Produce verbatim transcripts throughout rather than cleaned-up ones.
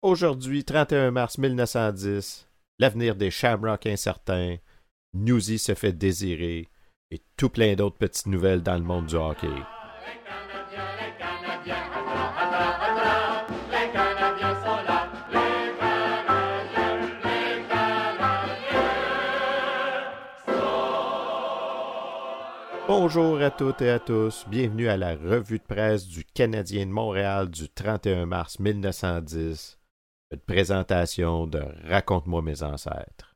Aujourd'hui, trente et un mars mille neuf cent dix, l'avenir des Shamrocks incertain, Newsy se fait désirer et tout plein d'autres petites nouvelles dans le monde du hockey. Bonjour à toutes et à tous, bienvenue à la revue de presse du Canadien de Montréal du trente et un mars mille neuf cent dix, une présentation de Raconte-moi mes ancêtres.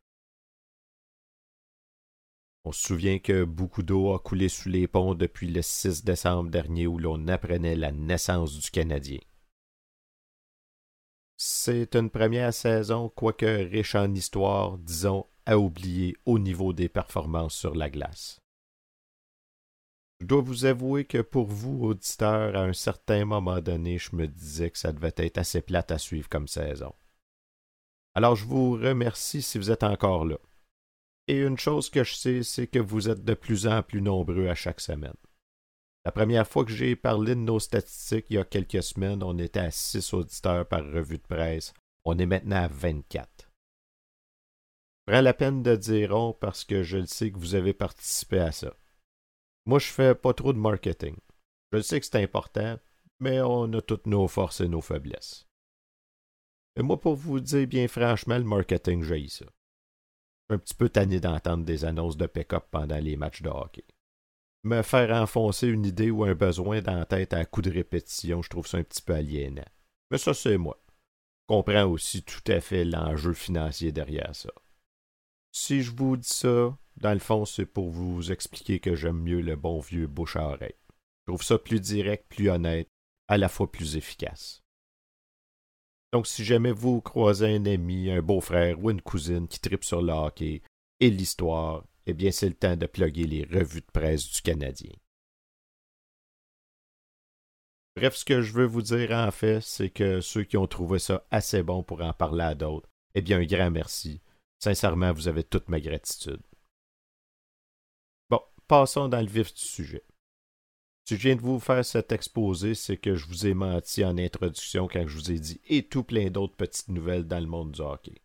On se souvient que beaucoup d'eau a coulé sous les ponts depuis le six décembre dernier où l'on apprenait la naissance du Canadien. C'est une première saison, quoique riche en histoire, disons, à oublier au niveau des performances sur la glace. Je dois vous avouer que pour vous, auditeurs, à un certain moment donné, je me disais que ça devait être assez plate à suivre comme saison. Alors je vous remercie si vous êtes encore là. Et une chose que je sais, c'est que vous êtes de plus en plus nombreux à chaque semaine. La première fois que j'ai parlé de nos statistiques, il y a quelques semaines, on était à six auditeurs par revue de presse. On est maintenant à vingt-quatre. Je prends la peine de dire « on » parce que je le sais que vous avez participé à ça. Moi, je fais pas trop de marketing. Je sais que c'est important, mais on a toutes nos forces et nos faiblesses. Et moi, pour vous dire bien franchement, le marketing, j'haïs ça. Je suis un petit peu tanné d'entendre des annonces de pick-up pendant les matchs de hockey. Me faire enfoncer une idée ou un besoin dans la tête à coups de répétition, je trouve ça un petit peu aliénant. Mais ça, c'est moi. Je comprends aussi tout à fait l'enjeu financier derrière ça. Si je vous dis ça, dans le fond, c'est pour vous expliquer que j'aime mieux le bon vieux bouche à oreille. Je trouve ça plus direct, plus honnête, à la fois plus efficace. Donc, si jamais vous croisez un ami, un beau-frère ou une cousine qui trippe sur le hockey et l'histoire, eh bien, c'est le temps de plugger les revues de presse du Canadien. Bref, ce que je veux vous dire, en fait, c'est que ceux qui ont trouvé ça assez bon pour en parler à d'autres, eh bien, un grand merci. Sincèrement, vous avez toute ma gratitude. Bon, passons dans le vif du sujet. Si je viens de vous faire cet exposé, c'est que je vous ai menti en introduction quand je vous ai dit et tout plein d'autres petites nouvelles dans le monde du hockey.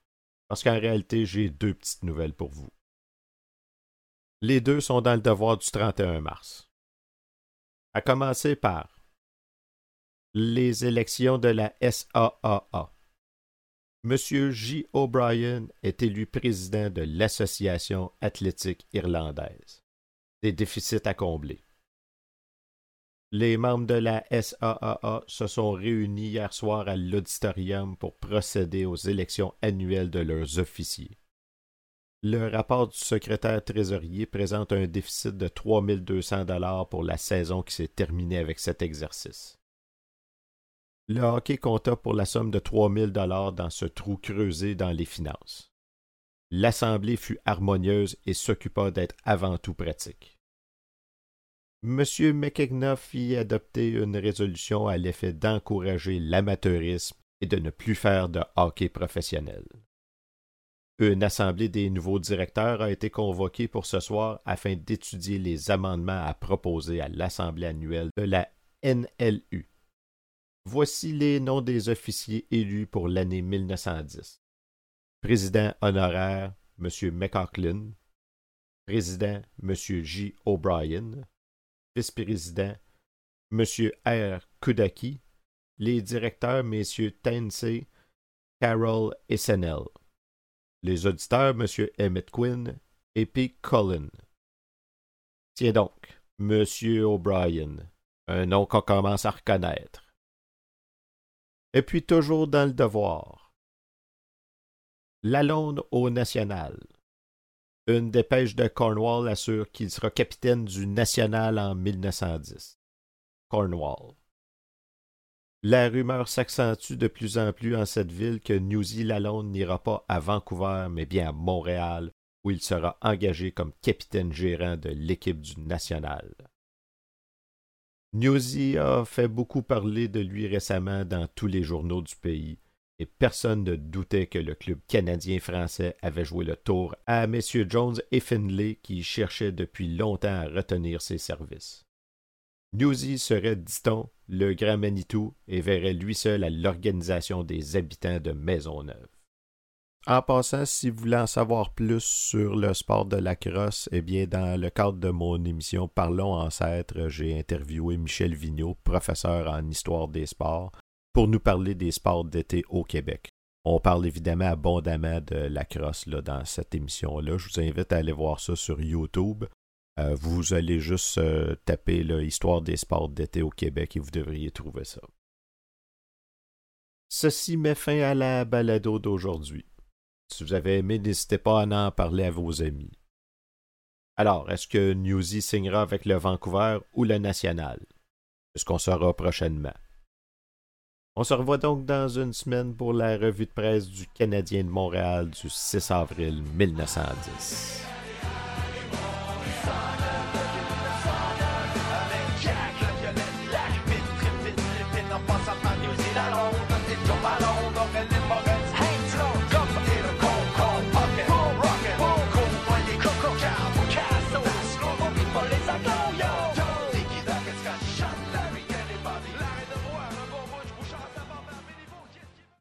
Parce qu'en réalité, j'ai deux petites nouvelles pour vous. Les deux sont dans le devoir du trente et un mars. À commencer par les élections de la S A A A. Monsieur J. O'Brien est élu président de l'Association athlétique irlandaise. Des déficits à combler. Les membres de la S A A A se sont réunis hier soir à l'auditorium pour procéder aux élections annuelles de leurs officiers. Le rapport du secrétaire trésorier présente un déficit de trois mille deux cents dollars pour la saison qui s'est terminée avec cet exercice. Le hockey compta pour la somme de trois mille dollars dans ce trou creusé dans les finances. L'assemblée fut harmonieuse et s'occupa d'être avant tout pratique. Monsieur Mekegna fit adopter une résolution à l'effet d'encourager l'amateurisme et de ne plus faire de hockey professionnel. Une assemblée des nouveaux directeurs a été convoquée pour ce soir afin d'étudier les amendements à proposer à l'assemblée annuelle de la N L U. Voici les noms des officiers élus pour l'année mille neuf cent dix. Président honoraire, M. McAuchlin. Président, M. J. O'Brien. Vice-président, M. R. Kudaki. Les directeurs, M. Tennessee, Carol et National. Les auditeurs, M. Emmett Quinn et P. Cullen. Tiens donc, M. O'Brien, un nom qu'on commence à reconnaître. Et puis toujours dans le devoir. Lalonde au National. Une dépêche de Cornwall assure qu'il sera capitaine du National en mille neuf cent dix. Cornwall. La rumeur s'accentue de plus en plus en cette ville que Newsy Lalonde n'ira pas à Vancouver, mais bien à Montréal, où il sera engagé comme capitaine gérant de l'équipe du National. Newsy a fait beaucoup parler de lui récemment dans tous les journaux du pays et personne ne doutait que le club canadien-français avait joué le tour à M. Jones et Findlay qui cherchaient depuis longtemps à retenir ses services. Newsy serait, dit-on, le grand Manitou et verrait lui seul à l'organisation des habitants de Maisonneuve. En passant, si vous voulez en savoir plus sur le sport de la crosse, eh bien, dans le cadre de mon émission Parlons ancêtres, j'ai interviewé Michel Vigneault, professeur en histoire des sports, pour nous parler des sports d'été au Québec. On parle évidemment abondamment de la crosse là, dans cette émission-là. Je vous invite à aller voir ça sur YouTube. Euh, vous allez juste euh, taper là, « Histoire des sports d'été au Québec » et vous devriez trouver ça. Ceci met fin à la balado d'aujourd'hui. Si vous avez aimé, n'hésitez pas à en parler à vos amis. Alors, est-ce que Newsy signera avec le Vancouver ou le National? C'est ce qu'on saura prochainement. On se revoit donc dans une semaine pour la revue de presse du Canadien de Montréal du six avril mille neuf cent dix.